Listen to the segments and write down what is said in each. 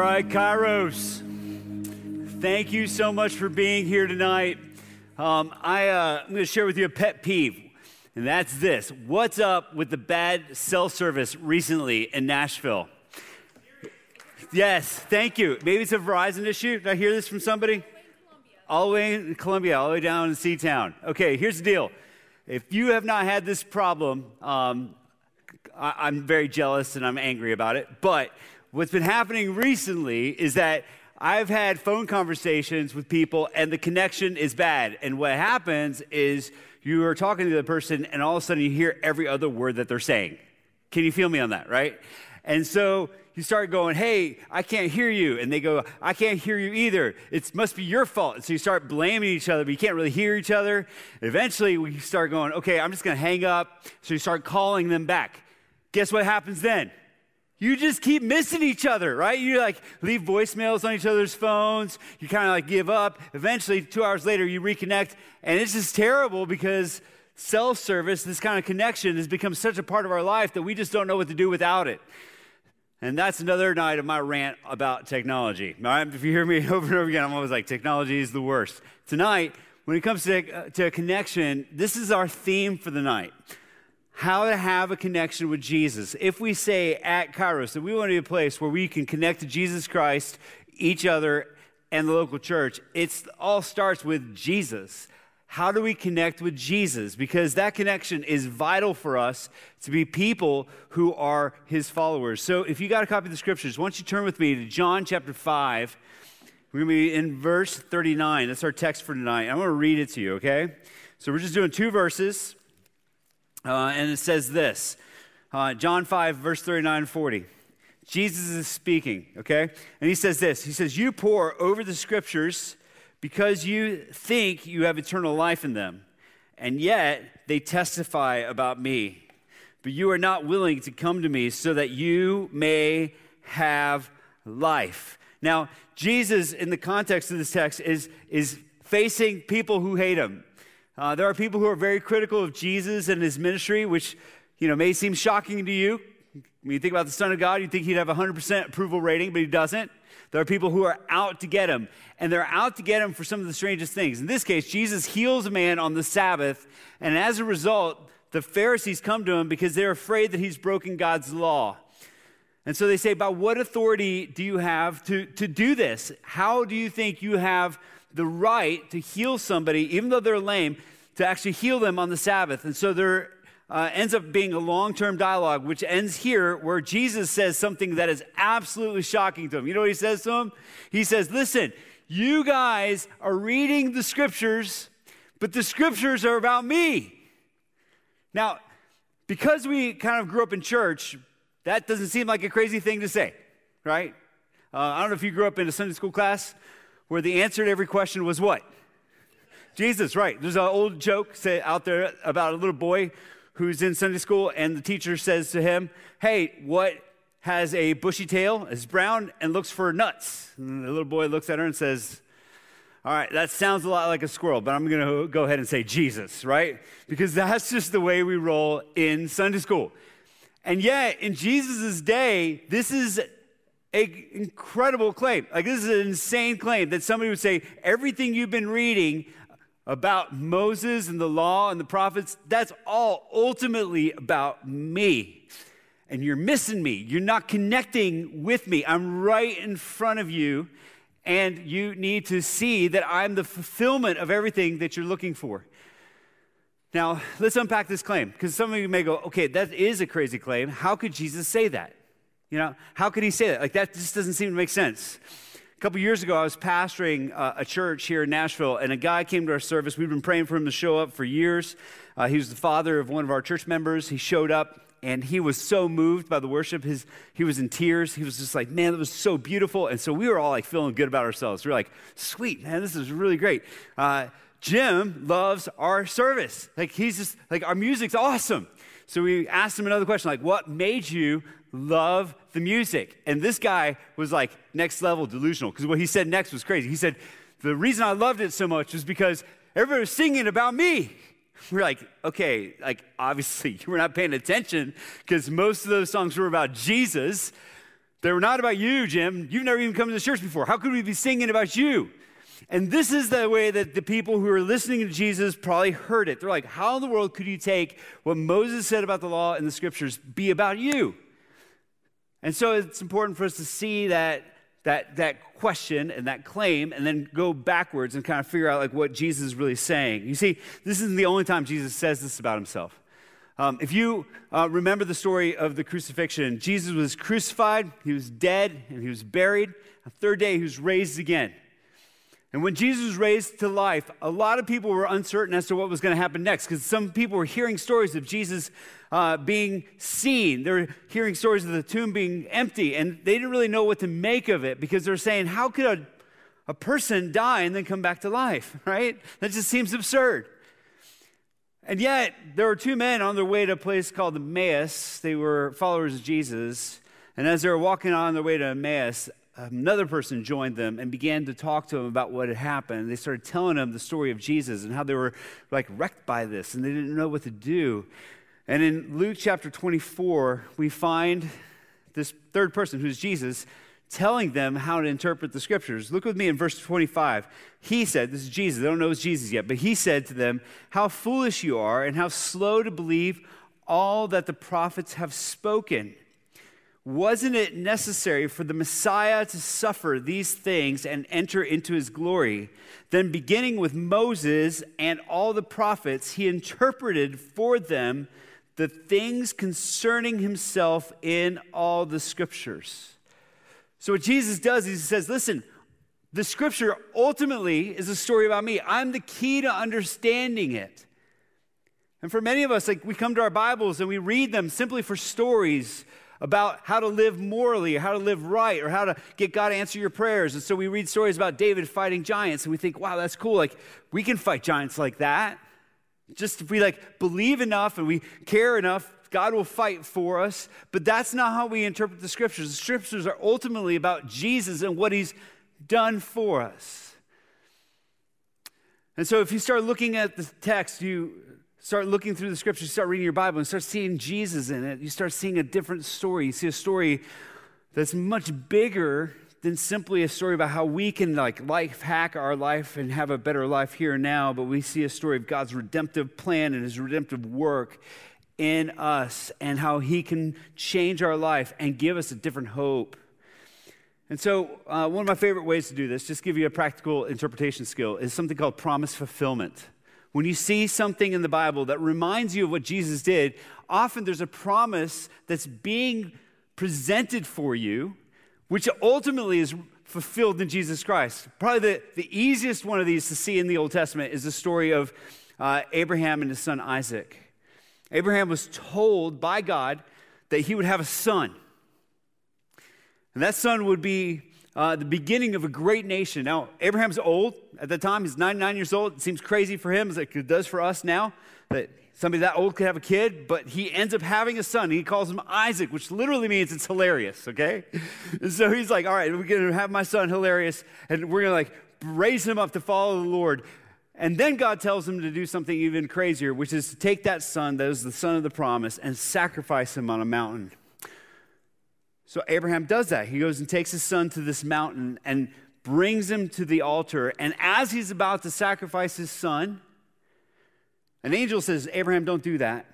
right, Kairos, thank you so much for being here tonight. I'm going to share with you a pet peeve, and that's this. What's up with the bad cell service recently in Nashville? Yes, thank you. Maybe it's a Verizon issue. Did I hear this from somebody? All the way in Columbia, all the way down in Sea Town. Okay, here's the deal. If you have not had this problem, I'm very jealous and I'm angry about it. But what's been happening recently is that I've had phone conversations with people and the connection is bad. And what happens is you are talking to the person and all of a sudden you hear every other word that they're saying. Can you feel me on that, right? And so you start going, hey, I can't hear you. And they go, I can't hear you either. It must be your fault. And so you start blaming each other, but you can't really hear each other. And eventually, we start going, okay, I'm just going to hang up. So you start calling them back. Guess what happens then? You just keep missing each other, right? You like leave voicemails on each other's phones. You kind of like give up. Eventually, 2 hours later, you reconnect. And it's just terrible because cell service, this kind of connection, has become such a part of our life that we just don't know what to do without it. And that's another night of my rant about technology. If you hear me over and over again, I'm always like, technology is the worst. Tonight, when it comes to connection, this is our theme for the night. How to have a connection with Jesus. If we say at Kairos that we want to be a place where we can connect to Jesus Christ, each other, and the local church, it all starts with Jesus. How do we connect with Jesus? Because that connection is vital for us to be people who are his followers. So if you got a copy of the scriptures, why don't you turn with me to John chapter 5. We're going to be in verse 39. That's our text for tonight. I'm going to read it to you, okay? So we're just doing two verses, and it says this. John 5, verse 39 and 40. Jesus is speaking, okay? And he says this. He says, you pore over the scriptures because you think you have eternal life in them, and yet they testify about me. But you are not willing to come to me so that you may have life. Now, Jesus, in the context of this text, is facing people who hate him. There are people who are very critical of Jesus and his ministry, which may seem shocking to you. When you think about the Son of God, you'd think he'd have 100% approval rating, but he doesn't. There are people who are out to get him, and they're out to get him for some of the strangest things. In this case, Jesus heals a man on the Sabbath, and as a result, the Pharisees come to him because they're afraid that he's broken God's law. And so they say, by what authority do you have to do this? How do you think you have the right to heal somebody, even though they're lame, to actually heal them on the Sabbath? And so there ends up being a long-term dialogue, which ends here where Jesus says something that is absolutely shocking to him. You know what he says to him? He says, listen, you guys are reading the scriptures, but the scriptures are about me. Now, because we kind of grew up in church, that doesn't seem like a crazy thing to say, right? I don't know if you grew up in a Sunday school class where the answer to every question was what? Jesus, right. There's an old joke out there about a little boy who's in Sunday school, and the teacher says to him, hey, what has a bushy tail, is brown, and looks for nuts? And the little boy looks at her and says, all right, that sounds a lot like a squirrel, but I'm going to go ahead and say Jesus, right? Because that's just the way we roll in Sunday school. And yet, in Jesus' day, this is an incredible claim. Like, this is an insane claim that somebody would say, everything you've been reading about Moses and the law and the prophets, that's all ultimately about me. And you're missing me. You're not connecting with me. I'm right in front of you, and you need to see that I'm the fulfillment of everything that you're looking for. Now, let's unpack this claim, because some of you may go, okay, that is a crazy claim. How could Jesus say that? How could he say that? Like, that just doesn't seem to make sense. A couple years ago, I was pastoring a church here in Nashville, and a guy came to our service. We've been praying for him to show up for years. He was the father of one of our church members. He showed up, and he was so moved by the worship. He was in tears. He was just like, man, that was so beautiful. And so we were all like feeling good about ourselves. We were like, sweet, man, this is really great. Jim loves our service. Like, he's just like, our music's awesome. So we asked him another question, like, what made you love the music? And this guy was like next level delusional, because what he said next was crazy. He said, the reason I loved it so much was because everybody was singing about me. We're like, okay, like obviously you were not paying attention because most of those songs were about Jesus. They were not about you, Jim. You've never even come to this church before. How could we be singing about you? And this is the way that the people who are listening to Jesus probably heard it. They're like, how in the world could you take what Moses said about the law and the scriptures be about you? And so it's important for us to see that question and that claim and then go backwards and kind of figure out like what Jesus is really saying. You see, this isn't the only time Jesus says this about himself. If you remember the story of the crucifixion, Jesus was crucified, he was dead, and he was buried. On the third day, he was raised again. And when Jesus was raised to life, a lot of people were uncertain as to what was going to happen next, because some people were hearing stories of Jesus being seen. They were hearing stories of the tomb being empty, and they didn't really know what to make of it, because they were saying, how could a person die and then come back to life, right? That just seems absurd. And yet, there were two men on their way to a place called Emmaus. They were followers of Jesus, and as they were walking on their way to Emmaus, another person joined them and began to talk to him about what had happened. They started telling him the story of Jesus and how they were like wrecked by this and they didn't know what to do. And in Luke chapter 24, we find this third person who's Jesus telling them how to interpret the scriptures. Look with me in verse 25. He said, this is Jesus, they don't know it's Jesus yet, but he said to them, "How foolish you are and how slow to believe all that the prophets have spoken. Wasn't it necessary for the Messiah to suffer these things and enter into his glory? Then beginning with Moses and all the prophets, he interpreted for them the things concerning himself in all the scriptures." So what Jesus does is he says, listen, the scripture ultimately is a story about me. I'm the key to understanding it. And for many of us, like we come to our Bibles and we read them simply for stories about how to live morally or how to live right or how to get God to answer your prayers. And so we read stories about David fighting giants and we think, wow, that's cool. Like we can fight giants like that. Just if we like believe enough and we care enough, God will fight for us. But that's not how we interpret the scriptures. The scriptures are ultimately about Jesus and what he's done for us. And so if you start looking at the text, you start looking through the scriptures, you start reading your Bible and start seeing Jesus in it. You start seeing a different story. You see a story that's much bigger than simply a story about how we can like life hack our life and have a better life here and now, but we see a story of God's redemptive plan and his redemptive work in us and how he can change our life and give us a different hope. And so one of my favorite ways to do this, just give you a practical interpretation skill, is something called promise fulfillment. When you see something in the Bible that reminds you of what Jesus did, often there's a promise that's being presented for you, which ultimately is fulfilled in Jesus Christ. Probably the easiest one of these to see in the Old Testament is the story of Abraham and his son Isaac. Abraham was told by God that he would have a son. And that son would be the beginning of a great nation. Now, Abraham's old at the time. He's 99 years old. It seems crazy for him, as it does for us now, that somebody that old could have a kid, but he ends up having a son. He calls him Isaac, which literally means it's hilarious, okay? And so he's like, all right, we're going to have my son hilarious, and we're going to like raise him up to follow the Lord. And then God tells him to do something even crazier, which is to take that son, that is the son of the promise, and sacrifice him on a mountain. So Abraham does that. He goes and takes his son to this mountain and brings him to the altar. And as he's about to sacrifice his son, an angel says, Abraham, don't do that.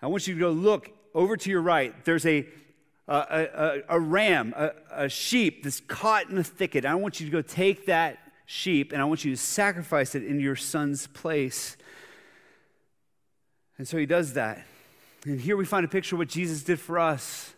I want you to go look over to your right. There's a ram, a sheep that's caught in a thicket. I want you to go take that sheep and I want you to sacrifice it in your son's place. And so he does that. And here we find a picture of what Jesus did for us.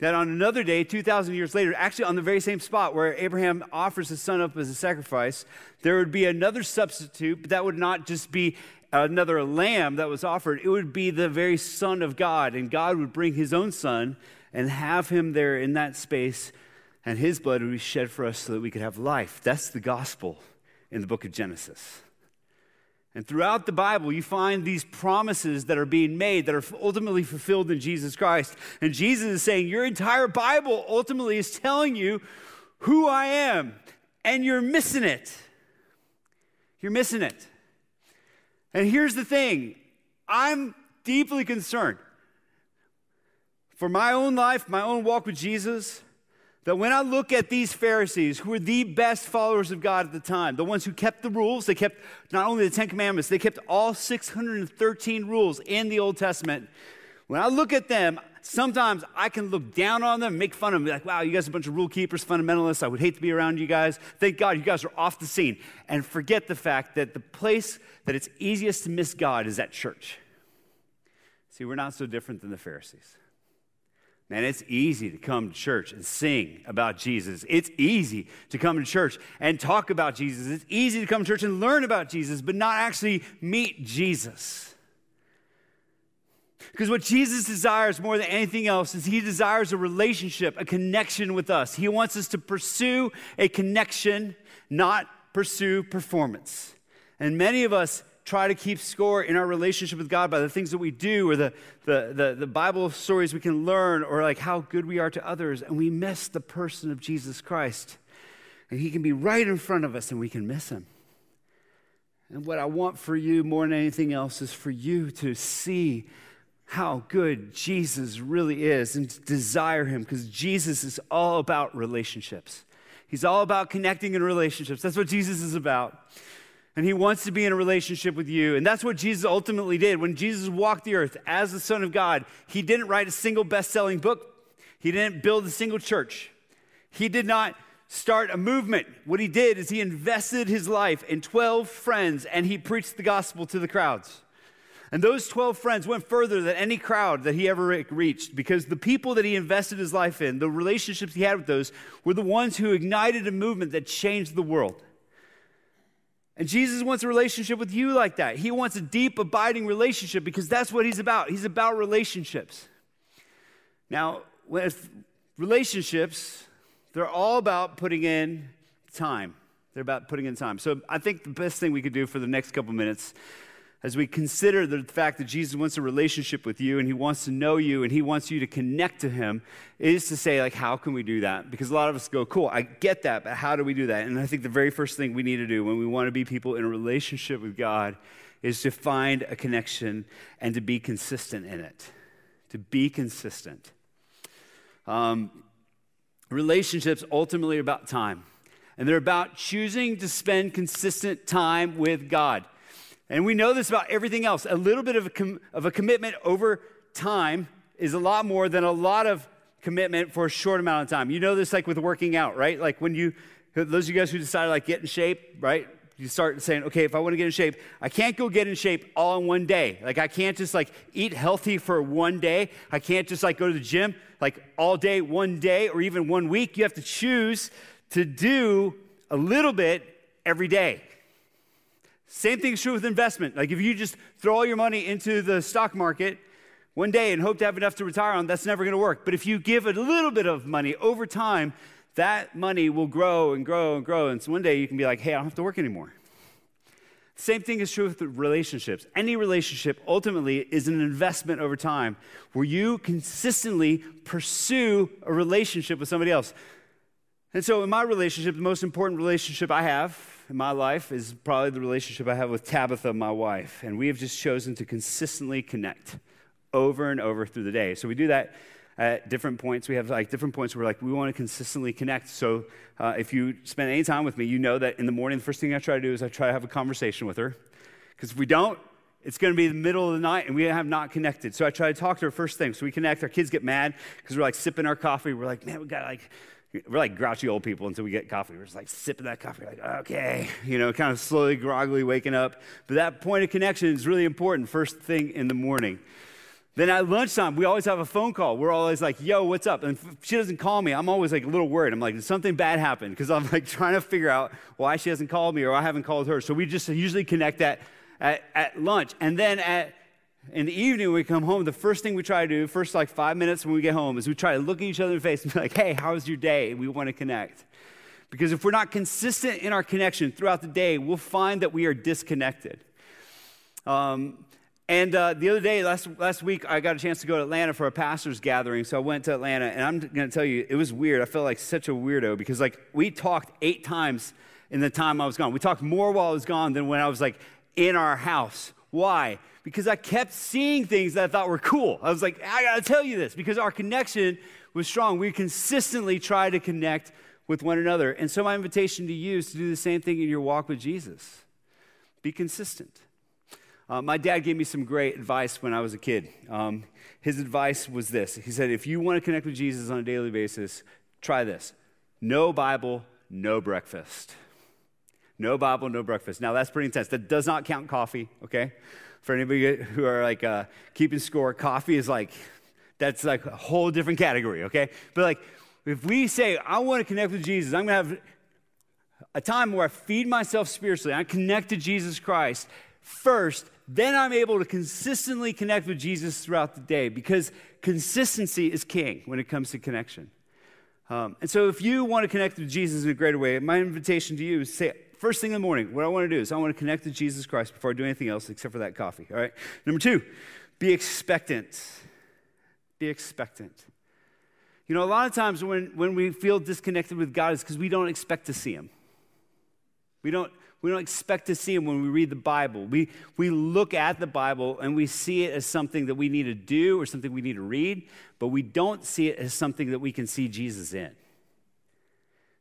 That on another day, 2,000 years later, actually on the very same spot where Abraham offers his son up as a sacrifice, there would be another substitute, but that would not just be another lamb that was offered. It would be the very Son of God, and God would bring his own son and have him there in that space, and his blood would be shed for us so that we could have life. That's the gospel in the book of Genesis. And throughout the Bible, you find these promises that are being made that are ultimately fulfilled in Jesus Christ. And Jesus is saying, your entire Bible ultimately is telling you who I am, and you're missing it. You're missing it. And here's the thing. I'm deeply concerned for my own life, my own walk with Jesus, that when I look at these Pharisees, who were the best followers of God at the time, the ones who kept the rules, they kept not only the Ten Commandments, they kept all 613 rules in the Old Testament. When I look at them, sometimes I can look down on them, make fun of them, be like, wow, you guys are a bunch of rule keepers, fundamentalists. I would hate to be around you guys. Thank God you guys are off the scene. And forget the fact that the place that it's easiest to miss God is at church. See, we're not so different than the Pharisees. Man, it's easy to come to church and sing about Jesus. It's easy to come to church and talk about Jesus. It's easy to come to church and learn about Jesus, but not actually meet Jesus. Because what Jesus desires more than anything else is he desires a relationship, a connection with us. He wants us to pursue a connection, not pursue performance. And many of us try to keep score in our relationship with God by the things that we do or the Bible stories we can learn or like how good we are to others, and we miss the person of Jesus Christ. And he can be right in front of us and we can miss him. And what I want for you more than anything else is for you to see how good Jesus really is and to desire him, because Jesus is all about relationships. He's all about connecting in relationships. That's what Jesus is about. And he wants to be in a relationship with you. And that's what Jesus ultimately did. When Jesus walked the earth as the Son of God, he didn't write a single best-selling book. He didn't build a single church. He did not start a movement. What he did is he invested his life in 12 friends, and he preached the gospel to the crowds. And those 12 friends went further than any crowd that he ever reached, because the people that he invested his life in, the relationships he had with those, were the ones who ignited a movement that changed the world. And Jesus wants a relationship with you like that. He wants a deep, abiding relationship, because that's what he's about. He's about relationships. Now, with relationships, they're all about putting in time. They're about putting in time. So I think the best thing we could do for the next couple minutes as we consider the fact that Jesus wants a relationship with you and he wants to know you and he wants you to connect to him is to say, like, how can we do that? Because a lot of us go, cool, I get that, but how do we do that? And I think the very first thing we need to do when we want to be people in a relationship with God is to find a connection and to be consistent in it, to be consistent. Relationships ultimately are about time, and they're about choosing to spend consistent time with God. And we know this about everything else. A little bit of a commitment over time is a lot more than a lot of commitment for a short amount of time. You know this like with working out, right? Like when you, those of you guys who decide like get in shape, right? You start saying, okay, if I want to get in shape, I can't go get in shape all in one day. Like I can't just like eat healthy for one day. I can't just like go to the gym like all day, one day, or even 1 week. You have to choose to do a little bit every day. Same thing is true with investment. Like if you just throw all your money into the stock market one day and hope to have enough to retire on, that's never going to work. But if you give a little bit of money over time, that money will grow and grow and grow. And so one day you can be like, hey, I don't have to work anymore. Same thing is true with the relationships. Any relationship ultimately is an investment over time where you consistently pursue a relationship with somebody else. And so in my relationship, the most important relationship I have in my life is probably the relationship I have with Tabitha, my wife. And we have just chosen to consistently connect over and over through the day. So we do that at different points. We have like different points where like we want to consistently connect. So if you spend any time with me, you know that in the morning, the first thing I try to do is I try to have a conversation with her. Because if we don't, it's going to be the middle of the night, and we have not connected. So I try to talk to her first thing. So we connect. Our kids get mad because we're like sipping our coffee. We're like, man, we got like... We're like grouchy old people until we get coffee. We're just like sipping that coffee. We're like, okay, you know, kind of slowly, groggily waking up. But that point of connection is really important first thing in the morning. Then at lunchtime, we always have a phone call. We're always like, yo, what's up? And if she doesn't call me, I'm always like a little worried. I'm like, did something bad happen? Because I'm like trying to figure out why she hasn't called me or I haven't called her. So we just usually connect at lunch. And then in the evening, when we come home, the first thing we try to do, first like 5 minutes when we get home, is we try to look at each other in the face and be like, hey, how was your day? We want to connect. Because if we're not consistent in our connection throughout the day, we'll find that we are disconnected. The other day, last week, I got a chance to go to Atlanta for a pastor's gathering. So I went to Atlanta, and I'm going to tell you, it was weird. I felt like such a weirdo because like we talked 8 times in the time I was gone. We talked more while I was gone than when I was like in our house Why? Because I kept seeing things that I thought were cool. I was like, I gotta tell you this, because our connection was strong. We consistently try to connect with one another. And so my invitation to you is to do the same thing in your walk with Jesus. Be consistent. My dad gave me some great advice when I was a kid. His advice was this. He said, if you want to connect with Jesus on a daily basis, try this. No Bible, no breakfast. No Bible, no breakfast. Now, that's pretty intense. That does not count coffee, okay? For anybody who are like keeping score, coffee is like, that's like a whole different category, okay? But like, if we say, I want to connect with Jesus, I'm going to have a time where I feed myself spiritually, I connect to Jesus Christ first, then I'm able to consistently connect with Jesus throughout the day, because consistency is king when it comes to connection. And so if you want to connect with Jesus in a greater way, my invitation to you is to say, first thing in the morning, what I want to do is I want to connect to Jesus Christ before I do anything else except for that coffee, all right? Number two, be expectant. Be expectant. You know, a lot of times when we feel disconnected with God, it's because we don't expect to see him. We don't expect to see him when we read the Bible. We look at the Bible and we see it as something that we need to do or something we need to read, but we don't see it as something that we can see Jesus in.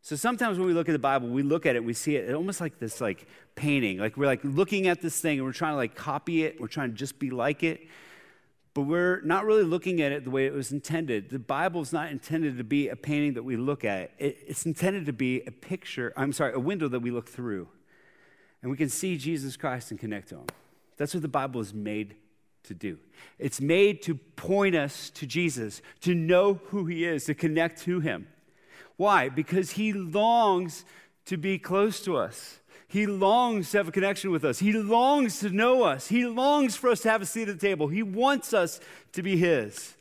So sometimes when we look at the Bible, we look at it, we see it almost like this like painting. Like we're like looking at this thing and we're trying to like copy it. We're trying to just be like it. But we're not really looking at it the way it was intended. The Bible's not intended to be a painting that we look at. It's intended to be a picture, a window that we look through. And we can see Jesus Christ and connect to him. That's what the Bible is made to do. It's made to point us to Jesus, to know who he is, to connect to him. Why? Because he longs to be close to us. He longs to have a connection with us. He longs to know us. He longs for us to have a seat at the table. He wants us to be his.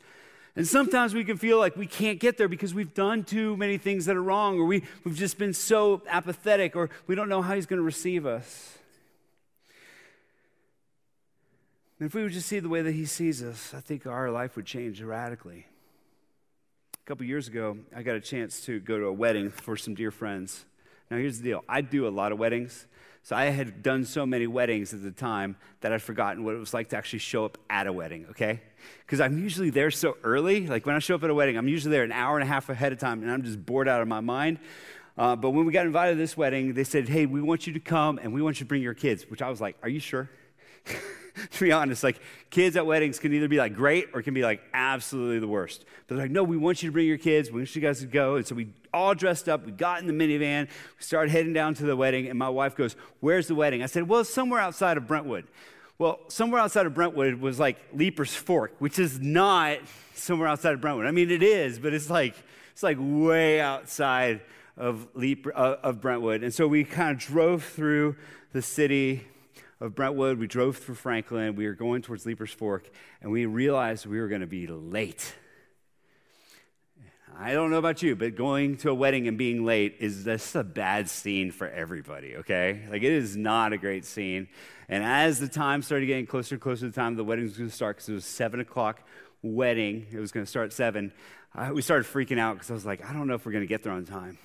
And sometimes we can feel like we can't get there because we've done too many things that are wrong, or we've just been so apathetic, or we don't know how he's going to receive us. And if we would just see the way that he sees us, I think our life would change radically. A couple years ago, I got a chance to go to a wedding for some dear friends. Now, here's the deal. I do a lot of weddings, so I had done so many weddings at the time that I'd forgotten what it was like to actually show up at a wedding, okay? Because I'm usually there so early. Like, when I show up at a wedding, I'm usually there an hour and a half ahead of time, and I'm just bored out of my mind. But when we got invited to this wedding, they said, hey, we want you to come, and we want you to bring your kids, which I was like, are you sure? To be honest, like, kids at weddings can either be like great or can be like absolutely the worst. But they're like, no, we want you to bring your kids. We want you guys to go. And so we all dressed up. We got in the minivan. We started heading down to the wedding. And my wife goes, where's the wedding? I said, well, somewhere outside of Brentwood. Well, somewhere outside of Brentwood was like Leaper's Fork, which is not somewhere outside of Brentwood. I mean, it is, but it's like way outside of Brentwood. And so we kind of drove through the city of Brentwood, we drove through Franklin, we were going towards Leaper's Fork, and we realized we were going to be late. I don't know about you, but going to a wedding and being late is just a bad scene for everybody, okay? Like, it is not a great scene. And as the time started getting closer and closer to the time the wedding was going to start, because it was 7 o'clock wedding, it was going to start at 7, we started freaking out because I was like, I don't know if we're going to get there on time.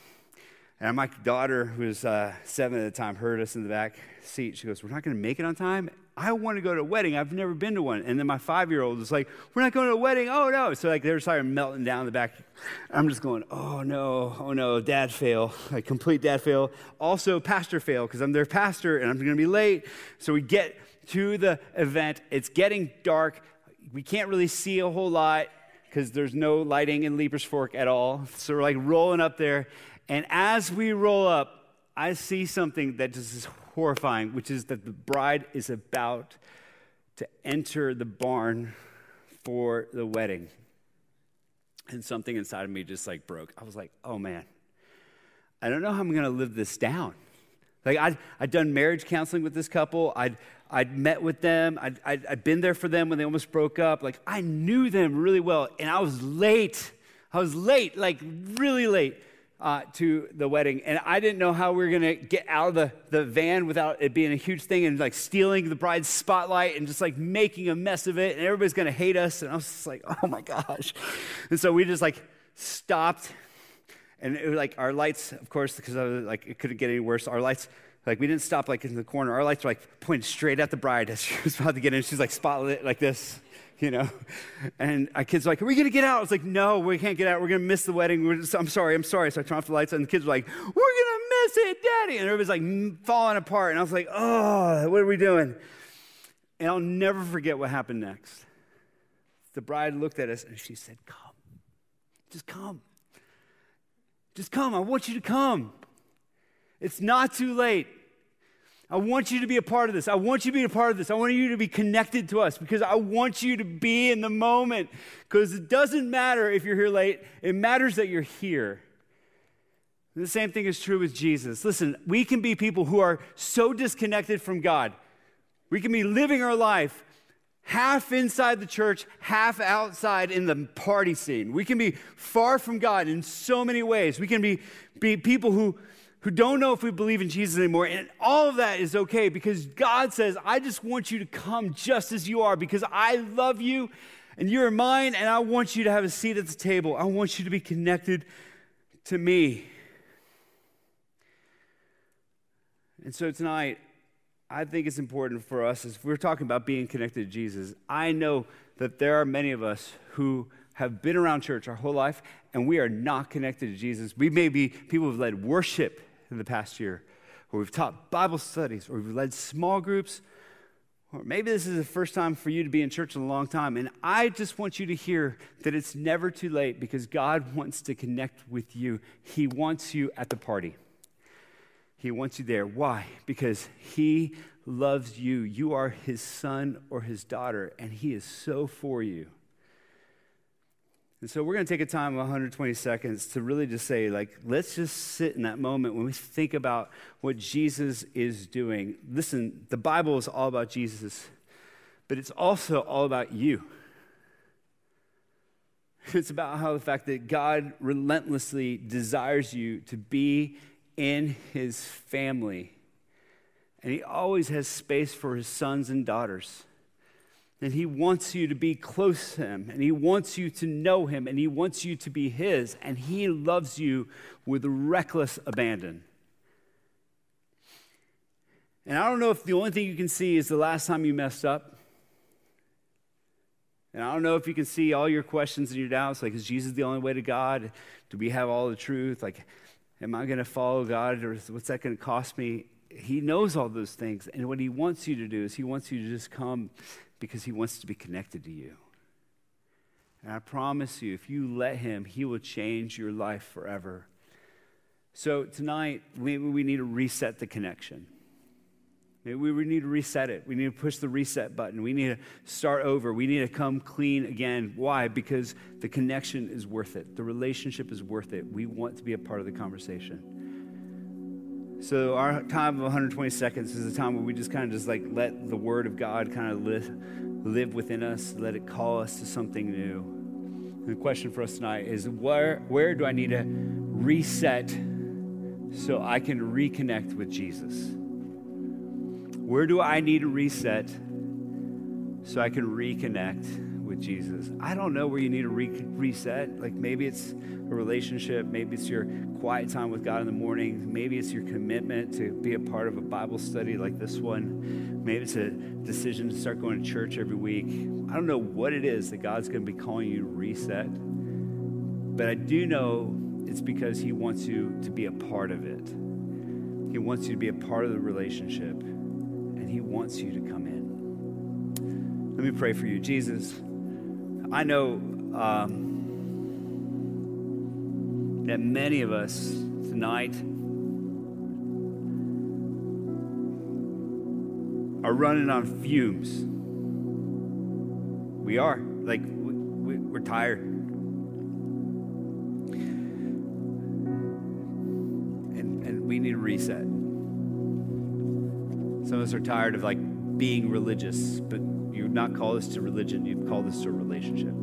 And my daughter, who was 7 at the time, heard us in the back seat. She goes, we're not going to make it on time? I want to go to a wedding. I've never been to one. And then my 5-year-old was like, we're not going to a wedding. Oh, no. So, like, they were starting melting down in the back. I'm just going, oh, no, dad fail. Like, complete dad fail. Also, pastor fail, because I'm their pastor, and I'm going to be late. So we get to the event. It's getting dark. We can't really see a whole lot, because there's no lighting in Leaper's Fork at all. So we're, like, rolling up there. And as we roll up, I see something that just is horrifying, which is that the bride is about to enter the barn for the wedding. And something inside of me just like broke. I was like, oh man, I don't know how I'm going to live this down. Like, I'd done marriage counseling with this couple. I'd met with them. I'd been there for them when they almost broke up. Like, I knew them really well, and I was late. Like really late. To the wedding, and I didn't know how we were going to get out of the van without it being a huge thing and like stealing the bride's spotlight and just like making a mess of it, and everybody's going to hate us, and I was just like, oh my gosh. And so we just like stopped, and it was like our lights, of course, because I was like, it couldn't get any worse. Our lights Like, we didn't stop, like, in the corner. Our lights were, like, pointed straight at the bride as she was about to get in. She's, like, spotlit like this, you know. And our kids were like, are we going to get out? I was like, no, we can't get out. We're going to miss the wedding. I'm sorry. So I turned off the lights, and the kids were like, we're going to miss it, Daddy. And everybody's, like, falling apart. And I was like, oh, what are we doing? And I'll never forget what happened next. The bride looked at us, and she said, come. Just come. Just come. I want you to come. It's not too late. I want you to be a part of this. I want you to be a part of this. I want you to be connected to us because I want you to be in the moment because it doesn't matter if you're here late. It matters that you're here. And the same thing is true with Jesus. Listen, we can be people who are so disconnected from God. We can be living our life half inside the church, half outside in the party scene. We can be far from God in so many ways. We can be people who don't know if we believe in Jesus anymore. And all of that is okay because God says, I just want you to come just as you are because I love you and you're mine and I want you to have a seat at the table. I want you to be connected to me. And so tonight, I think it's important for us, as we're talking about being connected to Jesus, I know that there are many of us who have been around church our whole life and we are not connected to Jesus. We may be people who've led worship in the past year, or we've taught Bible studies, or we've led small groups, or maybe this is the first time for you to be in church in a long time, and I just want you to hear that it's never too late because God wants to connect with you. He wants you at the party. He wants you there. Why? Because He loves you. You are His son or His daughter, and He is so for you. And so we're going to take a time of 120 seconds to really just say, like, let's just sit in that moment when we think about what Jesus is doing. Listen, the Bible is all about Jesus, but it's also all about you. It's about how the fact that God relentlessly desires you to be in His family, and He always has space for His sons and daughters. And He wants you to be close to Him, and He wants you to know Him, and He wants you to be His, and He loves you with reckless abandon. And I don't know if the only thing you can see is the last time you messed up. And I don't know if you can see all your questions and your doubts, like, is Jesus the only way to God? Do we have all the truth? Like, am I going to follow God, or what's that going to cost me? He knows all those things, and what He wants you to do is He wants you to just come because He wants to be connected to you. And I promise you, if you let Him, He will change your life forever. So tonight, maybe we need to reset the connection. Maybe we need to reset it. We need to push the reset button. We need to start over. We need to come clean again. Why? Because the connection is worth it. The relationship is worth it. We want to be a part of the conversation. So our time of 120 seconds is a time where we just kind of just like let the Word of God kind of live within us, let it call us to something new. And the question for us tonight is, where do I need to reset so I can reconnect with Jesus? Where do I need to reset so I can reconnect with Jesus? I don't know where you need to reset. Like, maybe it's a relationship, maybe it's your quiet time with God in the morning, maybe it's your commitment to be a part of a Bible study like this one, maybe it's a decision to start going to church every week. I don't know what it is that God's going to be calling you to reset, but I do know it's because He wants you to be a part of it. He wants you to be a part of the relationship, and He wants you to come in. Let me pray for you. Jesus, I know that many of us tonight are running on fumes. We are. Like, we're tired. And we need to reset. Some of us are tired of, like, being religious, but you've not called us to religion. You've called us to a relationship.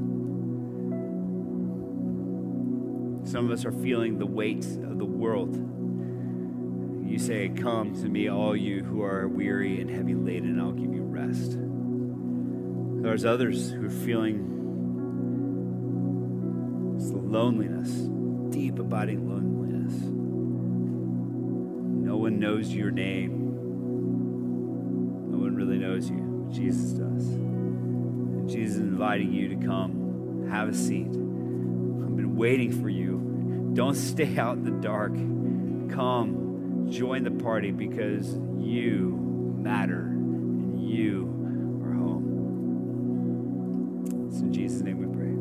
Some of us are feeling the weight of the world. You say, come to me, all you who are weary and heavy laden, and I'll give you rest. There's others who are feeling this loneliness, deep abiding loneliness. No one knows your name. No one really knows you, but Jesus does. And Jesus is inviting you to come, have a seat. I've been waiting for you. Don't stay out in the dark. Come, join the party, because you matter and you are home. It's in Jesus' name we pray.